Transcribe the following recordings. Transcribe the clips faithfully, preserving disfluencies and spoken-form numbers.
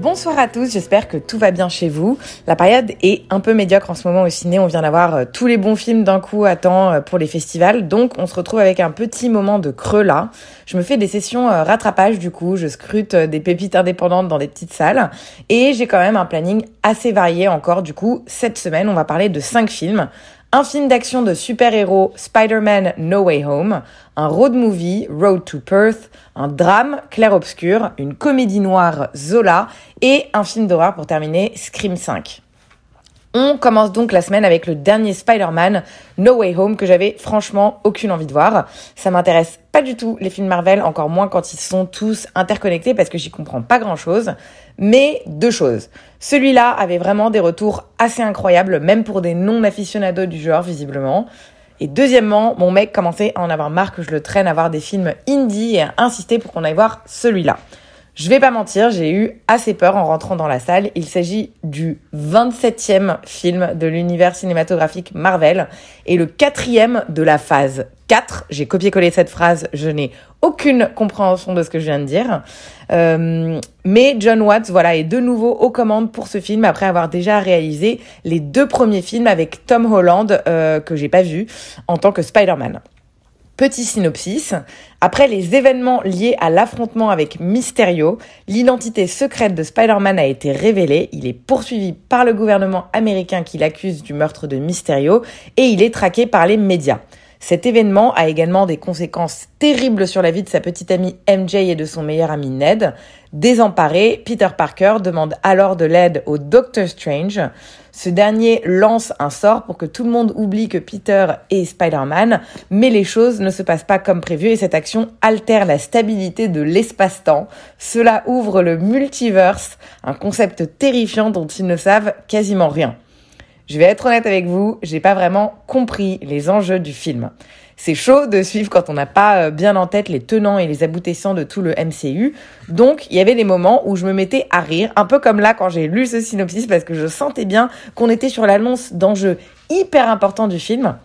Bonsoir à tous, j'espère que tout va bien chez vous. La période est un peu médiocre en ce moment au ciné, on vient d'avoir tous les bons films d'un coup à temps pour les festivals, donc on se retrouve avec un petit moment de creux là. Je me fais des sessions rattrapage du coup, je scrute des pépites indépendantes dans des petites salles, et j'ai quand même un planning assez varié encore du coup. Cette semaine, on va parler de cinq films. Un film d'action de super-héros, Spider-Man No Way Home, un road movie, Road to Perth, un drame, Clair-Obscur, une comédie noire, Zola, et un film d'horreur pour terminer, Scream cinq. On commence donc la semaine avec le dernier Spider-Man, No Way Home, que j'avais franchement aucune envie de voir. Ça m'intéresse pas du tout les films Marvel, encore moins quand ils sont tous interconnectés parce que j'y comprends pas grand-chose. Mais deux choses. Celui-là avait vraiment des retours assez incroyables, même pour des non-aficionados du genre, visiblement. Et deuxièmement, mon mec commençait à en avoir marre que je le traîne à voir des films indie et à insister pour qu'on aille voir celui-là. Je vais pas mentir, j'ai eu assez peur en rentrant dans la salle. Il s'agit du vingt-septième film de l'univers cinématographique Marvel et le quatrième de la phase quatre. J'ai copié-collé cette phrase, je n'ai aucune compréhension de ce que je viens de dire. Euh, mais John Watts, voilà, est de nouveau aux commandes pour ce film après avoir déjà réalisé les deux premiers films avec Tom Holland euh, que j'ai pas vu en tant que Spider-Man. Petit synopsis, après les événements liés à l'affrontement avec Mysterio, l'identité secrète de Spider-Man a été révélée, il est poursuivi par le gouvernement américain qui l'accuse du meurtre de Mysterio et il est traqué par les médias. Cet événement a également des conséquences terribles sur la vie de sa petite amie M J et de son meilleur ami Ned. Désemparé, Peter Parker demande alors de l'aide au Doctor Strange. Ce dernier lance un sort pour que tout le monde oublie que Peter est Spider-Man, mais les choses ne se passent pas comme prévu et cette action altère la stabilité de l'espace-temps. Cela ouvre le multiverse, un concept terrifiant dont ils ne savent quasiment rien. Je vais être honnête avec vous, j'ai pas vraiment compris les enjeux du film. C'est chaud de suivre quand on n'a pas bien en tête les tenants et les aboutissants de tout le M C U. Donc, il y avait des moments où je me mettais à rire, un peu comme là quand j'ai lu ce synopsis parce que je sentais bien qu'on était sur l'annonce d'enjeux hyper importants du film.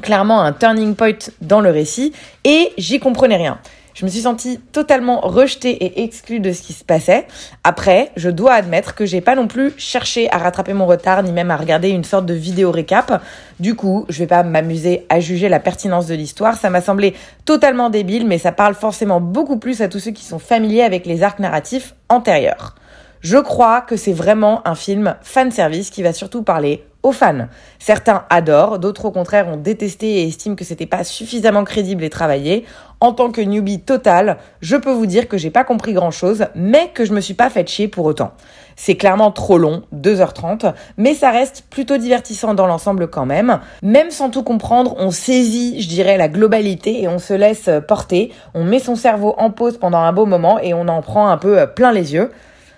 Clairement un turning point dans le récit et j'y comprenais rien. Je me suis sentie totalement rejetée et exclue de ce qui se passait. Après, je dois admettre que j'ai pas non plus cherché à rattraper mon retard, ni même à regarder une sorte de vidéo récap. Du coup, je vais pas m'amuser à juger la pertinence de l'histoire. Ça m'a semblé totalement débile, mais ça parle forcément beaucoup plus à tous ceux qui sont familiers avec les arcs narratifs antérieurs. Je crois que c'est vraiment un film fanservice qui va surtout parler aux fans. Certains adorent, d'autres au contraire ont détesté et estiment que c'était pas suffisamment crédible et travaillé. En tant que newbie totale, je peux vous dire que j'ai pas compris grand chose, mais que je me suis pas fait chier pour autant. C'est clairement trop long, deux heures trente, mais ça reste plutôt divertissant dans l'ensemble quand même. Même sans tout comprendre, on saisit, je dirais, la globalité et on se laisse porter. On met son cerveau en pause pendant un beau moment et on en prend un peu plein les yeux.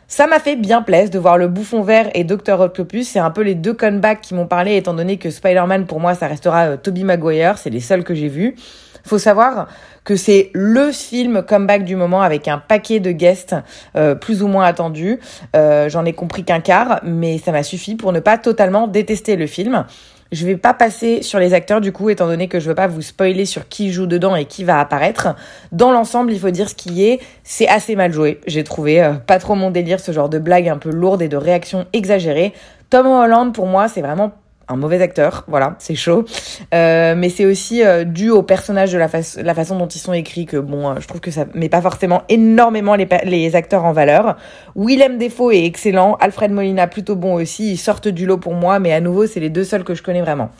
Ça m'a fait bien plaisir de voir le Bouffon Vert et Docteur Octopus, c'est un peu les deux comebacks qui m'ont parlé étant donné que Spider-Man pour moi ça restera euh, Tobey Maguire, c'est les seuls que j'ai vus. Faut savoir que c'est le film comeback du moment avec un paquet de guests euh, plus ou moins attendus, euh, j'en ai compris qu'un quart mais ça m'a suffi pour ne pas totalement détester le film. Je vais pas passer sur les acteurs du coup, étant donné que je veux pas vous spoiler sur qui joue dedans et qui va apparaître. Dans l'ensemble, il faut dire ce qui est, c'est assez mal joué. J'ai trouvé euh, pas trop mon délire, ce genre de blagues un peu lourdes et de réactions exagérées. Tom Holland, pour moi, c'est vraiment un mauvais acteur, voilà, c'est chaud. Euh, mais c'est aussi euh, dû au personnage de la, fa- la façon dont ils sont écrits que bon, euh, je trouve que ça met pas forcément énormément les, pa- les acteurs en valeur. Willem Dafoe est excellent, Alfred Molina plutôt bon aussi, ils sortent du lot pour moi, mais à nouveau, c'est les deux seuls que je connais vraiment.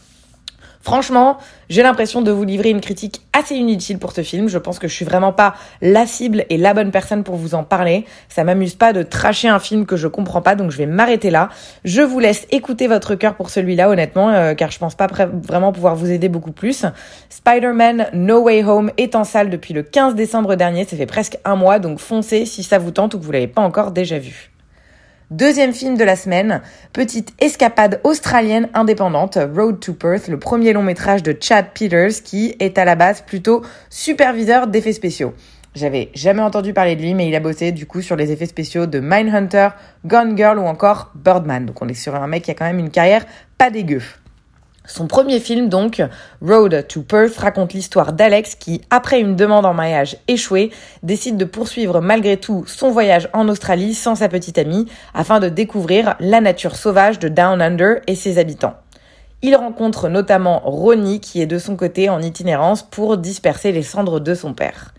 Franchement, j'ai l'impression de vous livrer une critique assez inutile pour ce film. Je pense que je suis vraiment pas la cible et la bonne personne pour vous en parler. Ça m'amuse pas de tracher un film que je comprends pas, donc je vais m'arrêter là. Je vous laisse écouter votre cœur pour celui-là, honnêtement, euh, car je pense pas pr- vraiment pouvoir vous aider beaucoup plus. Spider-Man No Way Home est en salle depuis le quinze décembre dernier. Ça fait presque un mois, donc foncez si ça vous tente ou que vous l'avez pas encore déjà vu. Deuxième film de la semaine, petite escapade australienne indépendante, Road to Perth, le premier long métrage de Chad Peters qui est à la base plutôt superviseur d'effets spéciaux. J'avais jamais entendu parler de lui, mais il a bossé du coup sur les effets spéciaux de Mindhunter, Gone Girl ou encore Birdman. Donc on est sur un mec qui a quand même une carrière pas dégueu. Son premier film donc, Road to Perth, raconte l'histoire d'Alex qui, après une demande en mariage échouée, décide de poursuivre malgré tout son voyage en Australie sans sa petite amie afin de découvrir la nature sauvage de Down Under et ses habitants. Il rencontre notamment Ronnie qui est de son côté en itinérance pour disperser les cendres de son père.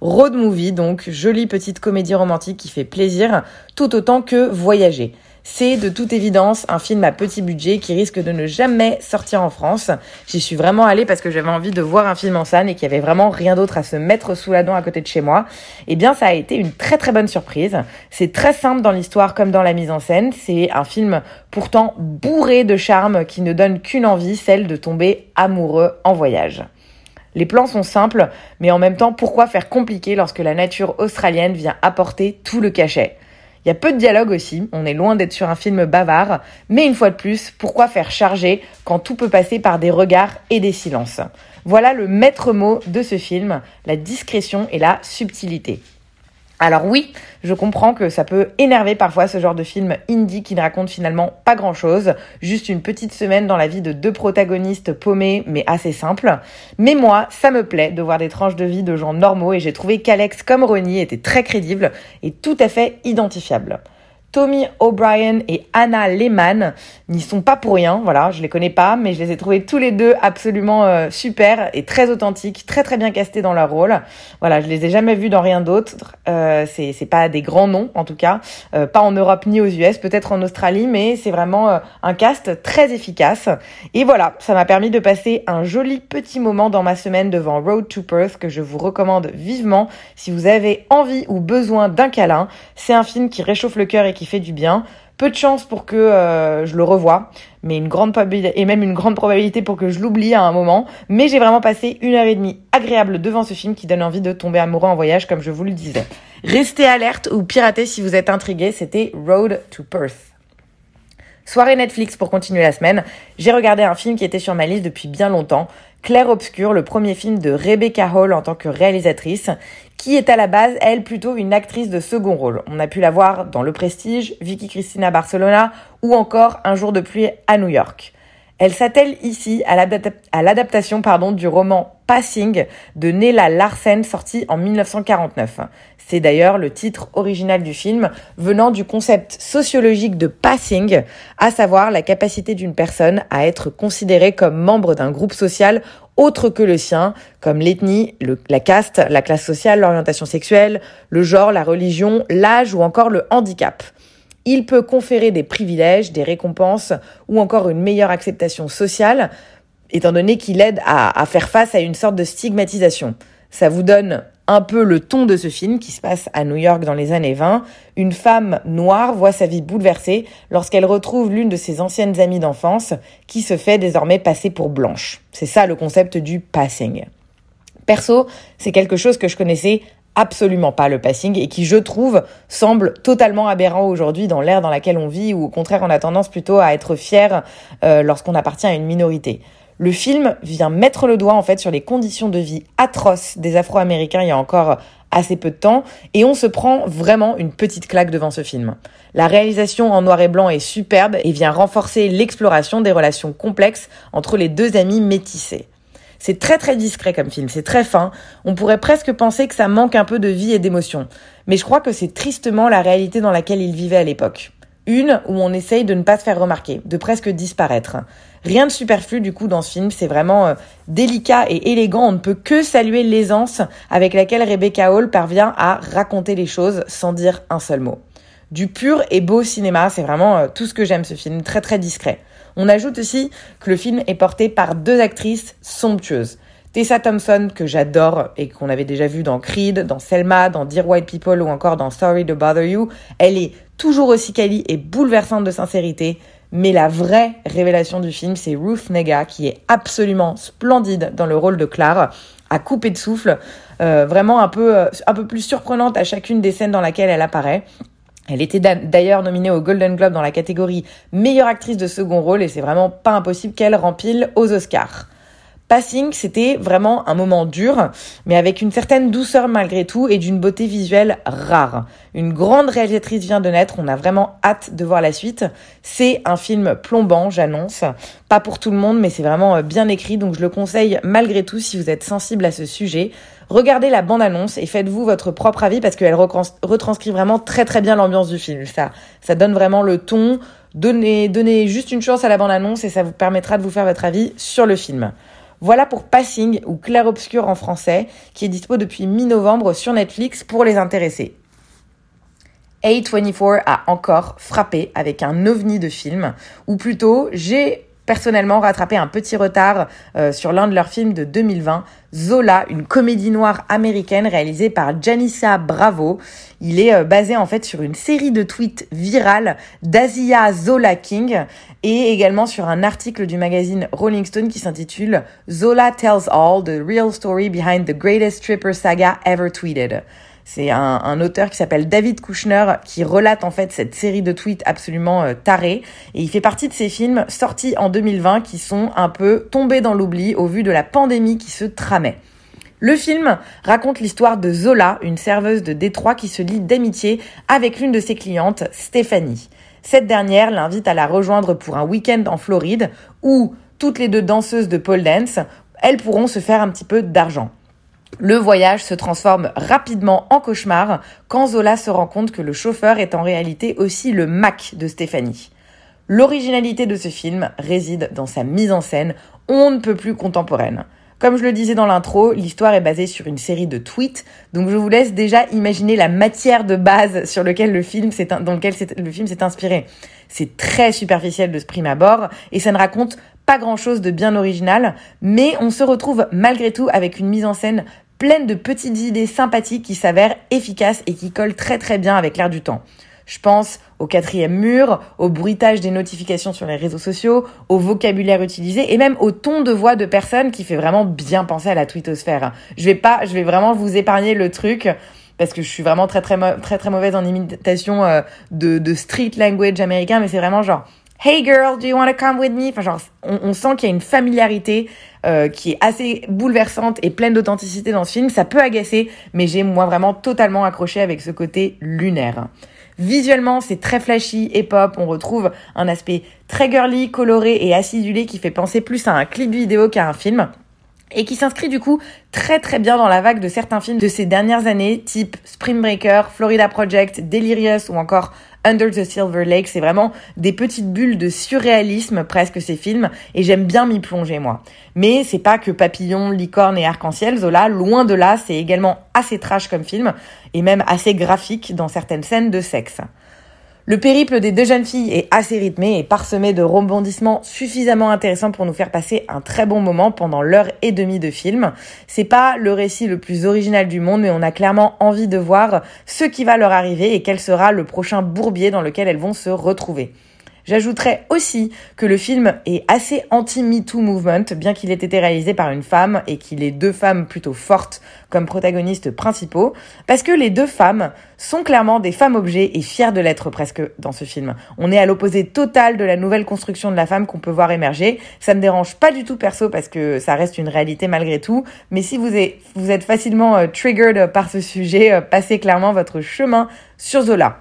Road movie donc, jolie petite comédie romantique qui fait plaisir tout autant que voyager. C'est de toute évidence un film à petit budget qui risque de ne jamais sortir en France. J'y suis vraiment allée parce que j'avais envie de voir un film en salle et qu'il y avait vraiment rien d'autre à se mettre sous la dent à côté de chez moi. Eh bien, ça a été une très très bonne surprise. C'est très simple dans l'histoire comme dans la mise en scène. C'est un film pourtant bourré de charme qui ne donne qu'une envie, celle de tomber amoureux en voyage. Les plans sont simples, mais en même temps, pourquoi faire compliqué lorsque la nature australienne vient apporter tout le cachet ? Il y a peu de dialogue aussi, on est loin d'être sur un film bavard, mais une fois de plus, pourquoi faire charger quand tout peut passer par des regards et des silences ? Voilà le maître mot de ce film, la discrétion et la subtilité. Alors oui, je comprends que ça peut énerver parfois ce genre de film indie qui ne raconte finalement pas grand-chose, juste une petite semaine dans la vie de deux protagonistes paumés mais assez simples. Mais moi, ça me plaît de voir des tranches de vie de gens normaux et j'ai trouvé qu'Alex comme Ronnie étaient très crédibles et tout à fait identifiables. Tommy O'Brien et Anna Lehmann n'y sont pas pour rien, voilà, je les connais pas, mais je les ai trouvés tous les deux absolument euh, super et très authentiques, très très bien castés dans leur rôle. Voilà, je les ai jamais vus dans rien d'autre, euh, c'est, c'est pas des grands noms en tout cas, euh, pas en Europe ni aux U S, peut-être en Australie, mais c'est vraiment euh, un cast très efficace. Et voilà, ça m'a permis de passer un joli petit moment dans ma semaine devant Road to Perth que je vous recommande vivement si vous avez envie ou besoin d'un câlin. C'est un film qui réchauffe le cœur et qui fait du bien. Peu de chance pour que euh, je le revoie, mais une grande probabilité, et même une grande probabilité pour que je l'oublie à un moment. Mais j'ai vraiment passé une heure et demie agréable devant ce film qui donne envie de tomber amoureux en voyage, comme je vous le disais. Restez alerte ou piratez si vous êtes intrigué. C'était Road to Perth. Soirée Netflix pour continuer la semaine. J'ai regardé un film qui était sur ma liste depuis bien longtemps, Clair-Obscur, le premier film de Rebecca Hall en tant que réalisatrice, qui est à la base, elle, plutôt une actrice de second rôle. On a pu la voir dans Le Prestige, Vicky Christina Barcelona ou encore Un jour de pluie à New York. Elle s'attelle ici à, l'adap- à l'adaptation pardon, du roman Passing de Nella Larsen sorti en dix-neuf cent quarante-neuf. C'est d'ailleurs le titre original du film venant du concept sociologique de passing, à savoir la capacité d'une personne à être considérée comme membre d'un groupe social autre que le sien, comme l'ethnie, le, la caste, la classe sociale, l'orientation sexuelle, le genre, la religion, l'âge ou encore le handicap. Il peut conférer des privilèges, des récompenses ou encore une meilleure acceptation sociale, étant donné qu'il aide à, à faire face à une sorte de stigmatisation. Ça vous donne un peu le ton de ce film qui se passe à New York dans les années vingt. Une femme noire voit sa vie bouleversée lorsqu'elle retrouve l'une de ses anciennes amies d'enfance qui se fait désormais passer pour blanche. C'est ça le concept du passing. Perso, c'est quelque chose que je connaissais absolument pas, le passing, et qui, je trouve, semble totalement aberrant aujourd'hui dans l'ère dans laquelle on vit, où au contraire on a tendance plutôt à être fier euh, lorsqu'on appartient à une minorité. Le film vient mettre le doigt en fait sur les conditions de vie atroces des Afro-Américains il y a encore assez peu de temps, et on se prend vraiment une petite claque devant ce film. La réalisation en noir et blanc est superbe et vient renforcer l'exploration des relations complexes entre les deux amis métissés. C'est très très discret comme film, c'est très fin. On pourrait presque penser que ça manque un peu de vie et d'émotion. Mais je crois que c'est tristement la réalité dans laquelle il vivait à l'époque. Une où on essaye de ne pas se faire remarquer, de presque disparaître. Rien de superflu du coup dans ce film, c'est vraiment euh, délicat et élégant. On ne peut que saluer l'aisance avec laquelle Rebecca Hall parvient à raconter les choses sans dire un seul mot. Du pur et beau cinéma, c'est vraiment euh, tout ce que j'aime ce film, très très discret. On ajoute aussi que le film est porté par deux actrices somptueuses. Tessa Thompson, que j'adore et qu'on avait déjà vue dans Creed, dans Selma, dans Dear White People ou encore dans Sorry to Bother You. Elle est toujours aussi quali et bouleversante de sincérité. Mais la vraie révélation du film, c'est Ruth Negga, qui est absolument splendide dans le rôle de Clara, à couper de souffle, euh, vraiment un peu, un peu plus surprenante à chacune des scènes dans lesquelles elle apparaît. Elle était d'ailleurs nominée au Golden Globe dans la catégorie meilleure actrice de second rôle et c'est vraiment pas impossible qu'elle rempile aux Oscars. Passing, c'était vraiment un moment dur, mais avec une certaine douceur malgré tout et d'une beauté visuelle rare. Une grande réalisatrice vient de naître, on a vraiment hâte de voir la suite. C'est un film plombant, j'annonce. Pas pour tout le monde, mais c'est vraiment bien écrit, donc je le conseille malgré tout si vous êtes sensible à ce sujet. Regardez la bande-annonce et faites-vous votre propre avis parce qu'elle retranscrit vraiment très très bien l'ambiance du film. Ça, ça donne vraiment le ton. Donnez, donnez juste une chance à la bande-annonce et ça vous permettra de vous faire votre avis sur le film. Voilà pour Passing, ou Clair-Obscur en français, qui est dispo depuis mi-novembre sur Netflix pour les intéressés. A vingt-quatre a encore frappé avec un ovni de film, ou plutôt, j'ai personnellement rattrapé un petit retard euh, sur l'un de leurs films de deux mille vingt, Zola, une comédie noire américaine réalisée par Janissa Bravo. Il est euh, basé en fait sur une série de tweets virales d'Asia Zola King et également sur un article du magazine Rolling Stone qui s'intitule « Zola tells all the real story behind the greatest stripper saga ever tweeted ». C'est un, un auteur qui s'appelle David Kushner qui relate en fait cette série de tweets absolument euh, tarés. Et il fait partie de ces films sortis en deux mille vingt qui sont un peu tombés dans l'oubli au vu de la pandémie qui se tramait. Le film raconte l'histoire de Zola, une serveuse de Détroit qui se lie d'amitié avec l'une de ses clientes, Stéphanie. Cette dernière l'invite à la rejoindre pour un week-end en Floride où toutes les deux danseuses de pole dance, elles pourront se faire un petit peu d'argent. Le voyage se transforme rapidement en cauchemar quand Zola se rend compte que le chauffeur est en réalité aussi le Mac de Stéphanie. L'originalité de ce film réside dans sa mise en scène, on ne peut plus contemporaine. Comme je le disais dans l'intro, l'histoire est basée sur une série de tweets, donc je vous laisse déjà imaginer la matière de base sur lequel le film s'est, dans lequel le film s'est inspiré. C'est très superficiel de ce prime abord et ça ne raconte pas grand-chose de bien original, mais on se retrouve malgré tout avec une mise en scène pleine de petites idées sympathiques qui s'avèrent efficaces et qui collent très très bien avec l'air du temps. Je pense au quatrième mur, au bruitage des notifications sur les réseaux sociaux, au vocabulaire utilisé et même au ton de voix de personnes qui fait vraiment bien penser à la twittosphère. Je vais pas, je vais vraiment vous épargner le truc parce que je suis vraiment très très très très, très mauvaise en imitation euh, de, de street language américain, mais c'est vraiment genre « Hey girl, do you want to come with me ?» Enfin genre, on, on sent qu'il y a une familiarité euh, qui est assez bouleversante et pleine d'authenticité dans ce film. Ça peut agacer, mais j'ai moi vraiment totalement accroché avec ce côté lunaire. Visuellement, c'est très flashy et pop. On retrouve un aspect très girly, coloré et acidulé qui fait penser plus à un clip vidéo qu'à un film et qui s'inscrit du coup très très bien dans la vague de certains films de ces dernières années type Spring Breaker, Florida Project, Delirious ou encore Under the Silver Lake. C'est vraiment des petites bulles de surréalisme presque ces films et j'aime bien m'y plonger moi. Mais c'est pas que papillons, licornes et arc-en-ciel, Zola, loin de là, c'est également assez trash comme film et même assez graphique dans certaines scènes de sexe. Le périple des deux jeunes filles est assez rythmé et parsemé de rebondissements suffisamment intéressants pour nous faire passer un très bon moment pendant l'heure et demie de film. C'est pas le récit le plus original du monde, mais on a clairement envie de voir ce qui va leur arriver et quel sera le prochain bourbier dans lequel elles vont se retrouver. J'ajouterais aussi que le film est assez anti-MeToo Movement, bien qu'il ait été réalisé par une femme et qu'il ait deux femmes plutôt fortes comme protagonistes principaux, parce que les deux femmes sont clairement des femmes objets et fières de l'être presque dans ce film. On est à l'opposé total de la nouvelle construction de la femme qu'on peut voir émerger. Ça me dérange pas du tout perso parce que ça reste une réalité malgré tout, mais si vous êtes, vous êtes facilement euh, triggered par ce sujet, euh, passez clairement votre chemin sur Zola.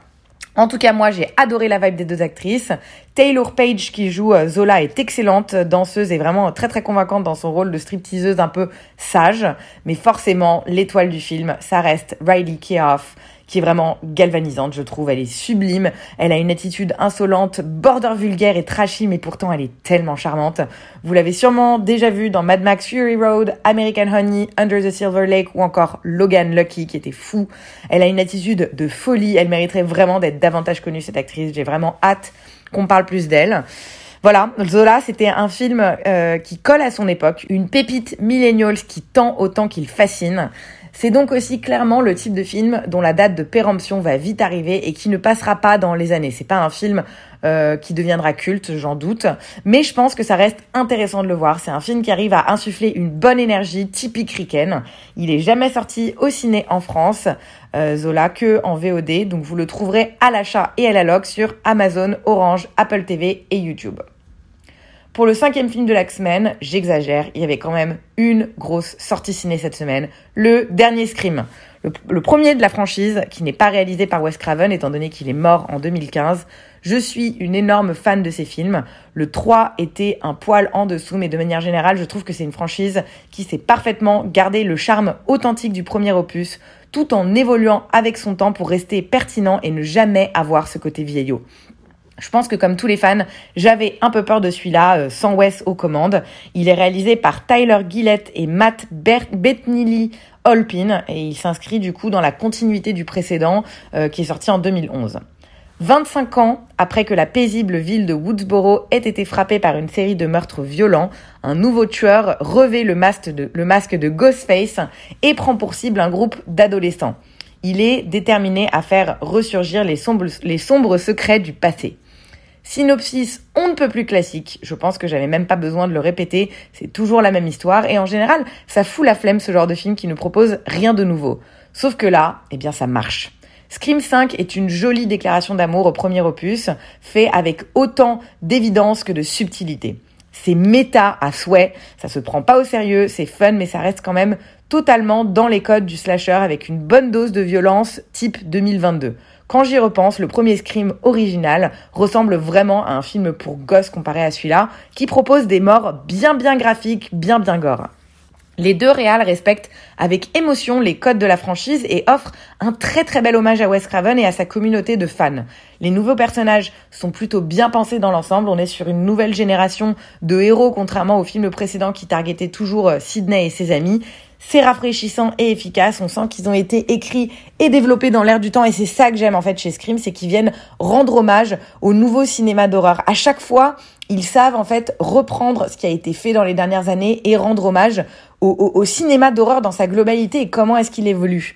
En tout cas, moi, j'ai adoré la vibe des deux actrices. Taylor Page, qui joue Zola, est excellente danseuse et vraiment très très convaincante dans son rôle de stripteaseuse un peu sage. Mais forcément, l'étoile du film, ça reste Riley Keough, qui est vraiment galvanisante, je trouve. Elle est sublime, elle a une attitude insolente, border vulgaire et trashy, mais pourtant elle est tellement charmante. Vous l'avez sûrement déjà vue dans Mad Max Fury Road, American Honey, Under the Silver Lake ou encore Logan Lucky, qui était fou. Elle a une attitude de folie, elle mériterait vraiment d'être davantage connue, cette actrice. J'ai vraiment hâte qu'on parle plus d'elle. Voilà, Zola, c'était un film euh, qui colle à son époque, une pépite millennials qui tend autant qu'il fascine. C'est donc aussi clairement le type de film dont la date de péremption va vite arriver et qui ne passera pas dans les années. C'est pas un film euh, qui deviendra culte, j'en doute, mais je pense que ça reste intéressant de le voir. C'est un film qui arrive à insuffler une bonne énergie typique ricaine. Il est jamais sorti au ciné en France, euh, Zola, que en V O D, donc vous le trouverez à l'achat et à la loc sur Amazon, Orange, Apple T V et YouTube. Pour le cinquième film de la semaine, j'exagère, il y avait quand même une grosse sortie ciné cette semaine, le dernier Scream. Le, le premier de la franchise, qui n'est pas réalisé par Wes Craven, étant donné qu'il est mort en deux mille quinze. Je suis une énorme fan de ces films. Le trois était un poil en dessous, mais de manière générale, je trouve que c'est une franchise qui sait parfaitement garder le charme authentique du premier opus, tout en évoluant avec son temps pour rester pertinent et ne jamais avoir ce côté vieillot. Je pense que comme tous les fans, j'avais un peu peur de celui-là, euh, sans Wes aux commandes. Il est réalisé par Tyler Gillett et Matt Ber- Bettinelli Olpin et il s'inscrit du coup dans la continuité du précédent euh, qui est sorti en deux mille onze. vingt-cinq ans après que la paisible ville de Woodsboro ait été frappée par une série de meurtres violents, un nouveau tueur revêt le masque de, le masque de Ghostface et prend pour cible un groupe d'adolescents. Il est déterminé à faire ressurgir les sombres, les sombres secrets du passé. Synopsis, on ne peut plus classique. Je pense que j'avais même pas besoin de le répéter. C'est toujours la même histoire. Et en général, ça fout la flemme ce genre de film qui ne propose rien de nouveau. Sauf que là, eh bien, ça marche. Scream cinq est une jolie déclaration d'amour au premier opus, fait avec autant d'évidence que de subtilité. C'est méta à souhait. Ça se prend pas au sérieux. C'est fun, mais ça reste quand même totalement dans les codes du slasher avec une bonne dose de violence type deux mille vingt-deux. Quand j'y repense, le premier Scream original ressemble vraiment à un film pour gosses comparé à celui-là, qui propose des morts bien bien graphiques, bien bien gore. Les deux réals respectent avec émotion les codes de la franchise et offrent un très très bel hommage à Wes Craven et à sa communauté de fans. Les nouveaux personnages sont plutôt bien pensés dans l'ensemble, on est sur une nouvelle génération de héros contrairement au film précédent qui targetait toujours Sidney et ses amis. C'est rafraîchissant et efficace, on sent qu'ils ont été écrits et développés dans l'air du temps et c'est ça que j'aime en fait chez Scream, c'est qu'ils viennent rendre hommage au nouveau cinéma d'horreur. À chaque fois, ils savent en fait reprendre ce qui a été fait dans les dernières années et rendre hommage au, au, au cinéma d'horreur dans sa globalité et comment est-ce qu'il évolue.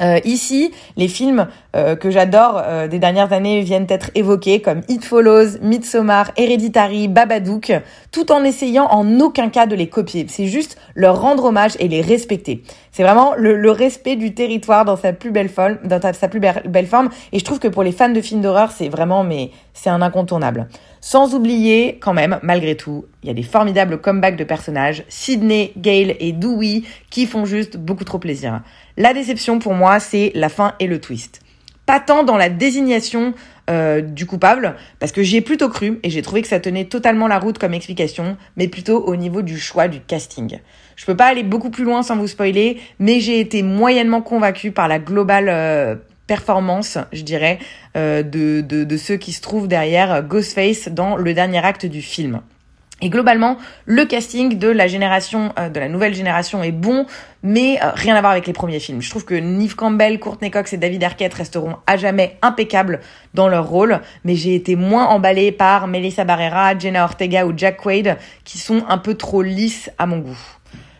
Euh, ici, les films euh, que j'adore euh, des dernières années viennent être évoqués comme It Follows, Midsommar, Hereditary, Babadook, tout en essayant en aucun cas de les copier. C'est juste leur rendre hommage et les respecter. C'est vraiment le, le respect du territoire dans sa plus belle forme, dans sa plus belle forme. Et je trouve que pour les fans de films d'horreur, c'est vraiment, mais c'est un incontournable. Sans oublier, quand même, malgré tout, il y a des formidables comebacks de personnages, Sydney, Gale et Dewey, qui font juste beaucoup trop plaisir. La déception pour moi, c'est la fin et le twist. Pas tant dans la désignation euh, du coupable, parce que j'y ai plutôt cru et j'ai trouvé que ça tenait totalement la route comme explication, mais plutôt au niveau du choix du casting. Je peux pas aller beaucoup plus loin sans vous spoiler, mais j'ai été moyennement convaincue par la globale... Euh, performance, je dirais, euh, de, de, de ceux qui se trouvent derrière Ghostface dans le dernier acte du film. Et globalement, le casting de la génération, euh, de la nouvelle génération est bon, mais euh, rien à voir avec les premiers films. Je trouve que Neve Campbell, Courtney Cox et David Arquette resteront à jamais impeccables dans leur rôle, mais j'ai été moins emballée par Melissa Barrera, Jenna Ortega ou Jack Quaid, qui sont un peu trop lisses à mon goût.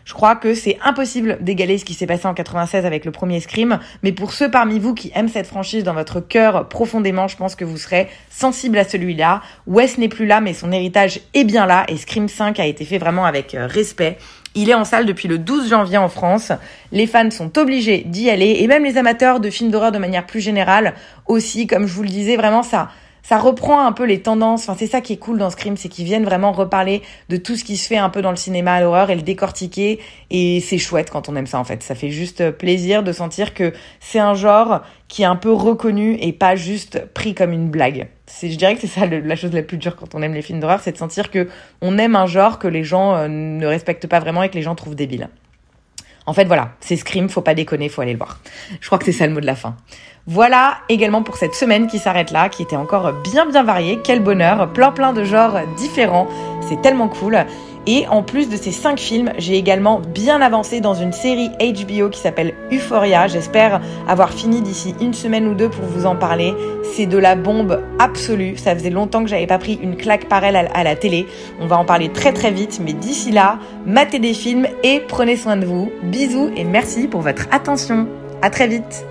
Je crois que c'est impossible d'égaler ce qui s'est passé en quatre-vingt-seize avec le premier Scream, mais pour ceux parmi vous qui aiment cette franchise dans votre cœur profondément, je pense que vous serez sensibles à celui-là. Wes n'est plus là, mais son héritage est bien là, et Scream cinq a été fait vraiment avec respect. Il est en salle depuis le douze janvier en France. Les fans sont obligés d'y aller, et même les amateurs de films d'horreur de manière plus générale aussi, comme je vous le disais, vraiment ça... Ça reprend un peu les tendances, enfin c'est ça qui est cool dans Scream, c'est qu'ils viennent vraiment reparler de tout ce qui se fait un peu dans le cinéma à l'horreur et le décortiquer, et c'est chouette quand on aime ça en fait. Ça fait juste plaisir de sentir que c'est un genre qui est un peu reconnu et pas juste pris comme une blague. C'est, je dirais que c'est ça le, la chose la plus dure quand on aime les films d'horreur, c'est de sentir que on aime un genre que les gens ne respectent pas vraiment et que les gens trouvent débile. En fait, voilà, c'est Scream, faut pas déconner, faut aller le voir. Je crois que c'est ça le mot de la fin. Voilà également pour cette semaine qui s'arrête là, qui était encore bien bien variée. Quel bonheur, plein plein de genres différents, c'est tellement cool. Et en plus de ces cinq films, j'ai également bien avancé dans une série H B O qui s'appelle Euphoria. J'espère avoir fini d'ici une semaine ou deux pour vous en parler. C'est de la bombe absolue. Ça faisait longtemps que j'avais pas pris une claque pareille à la télé. On va en parler très très vite, mais d'ici là, matez des films et prenez soin de vous. Bisous et merci pour votre attention. À très vite.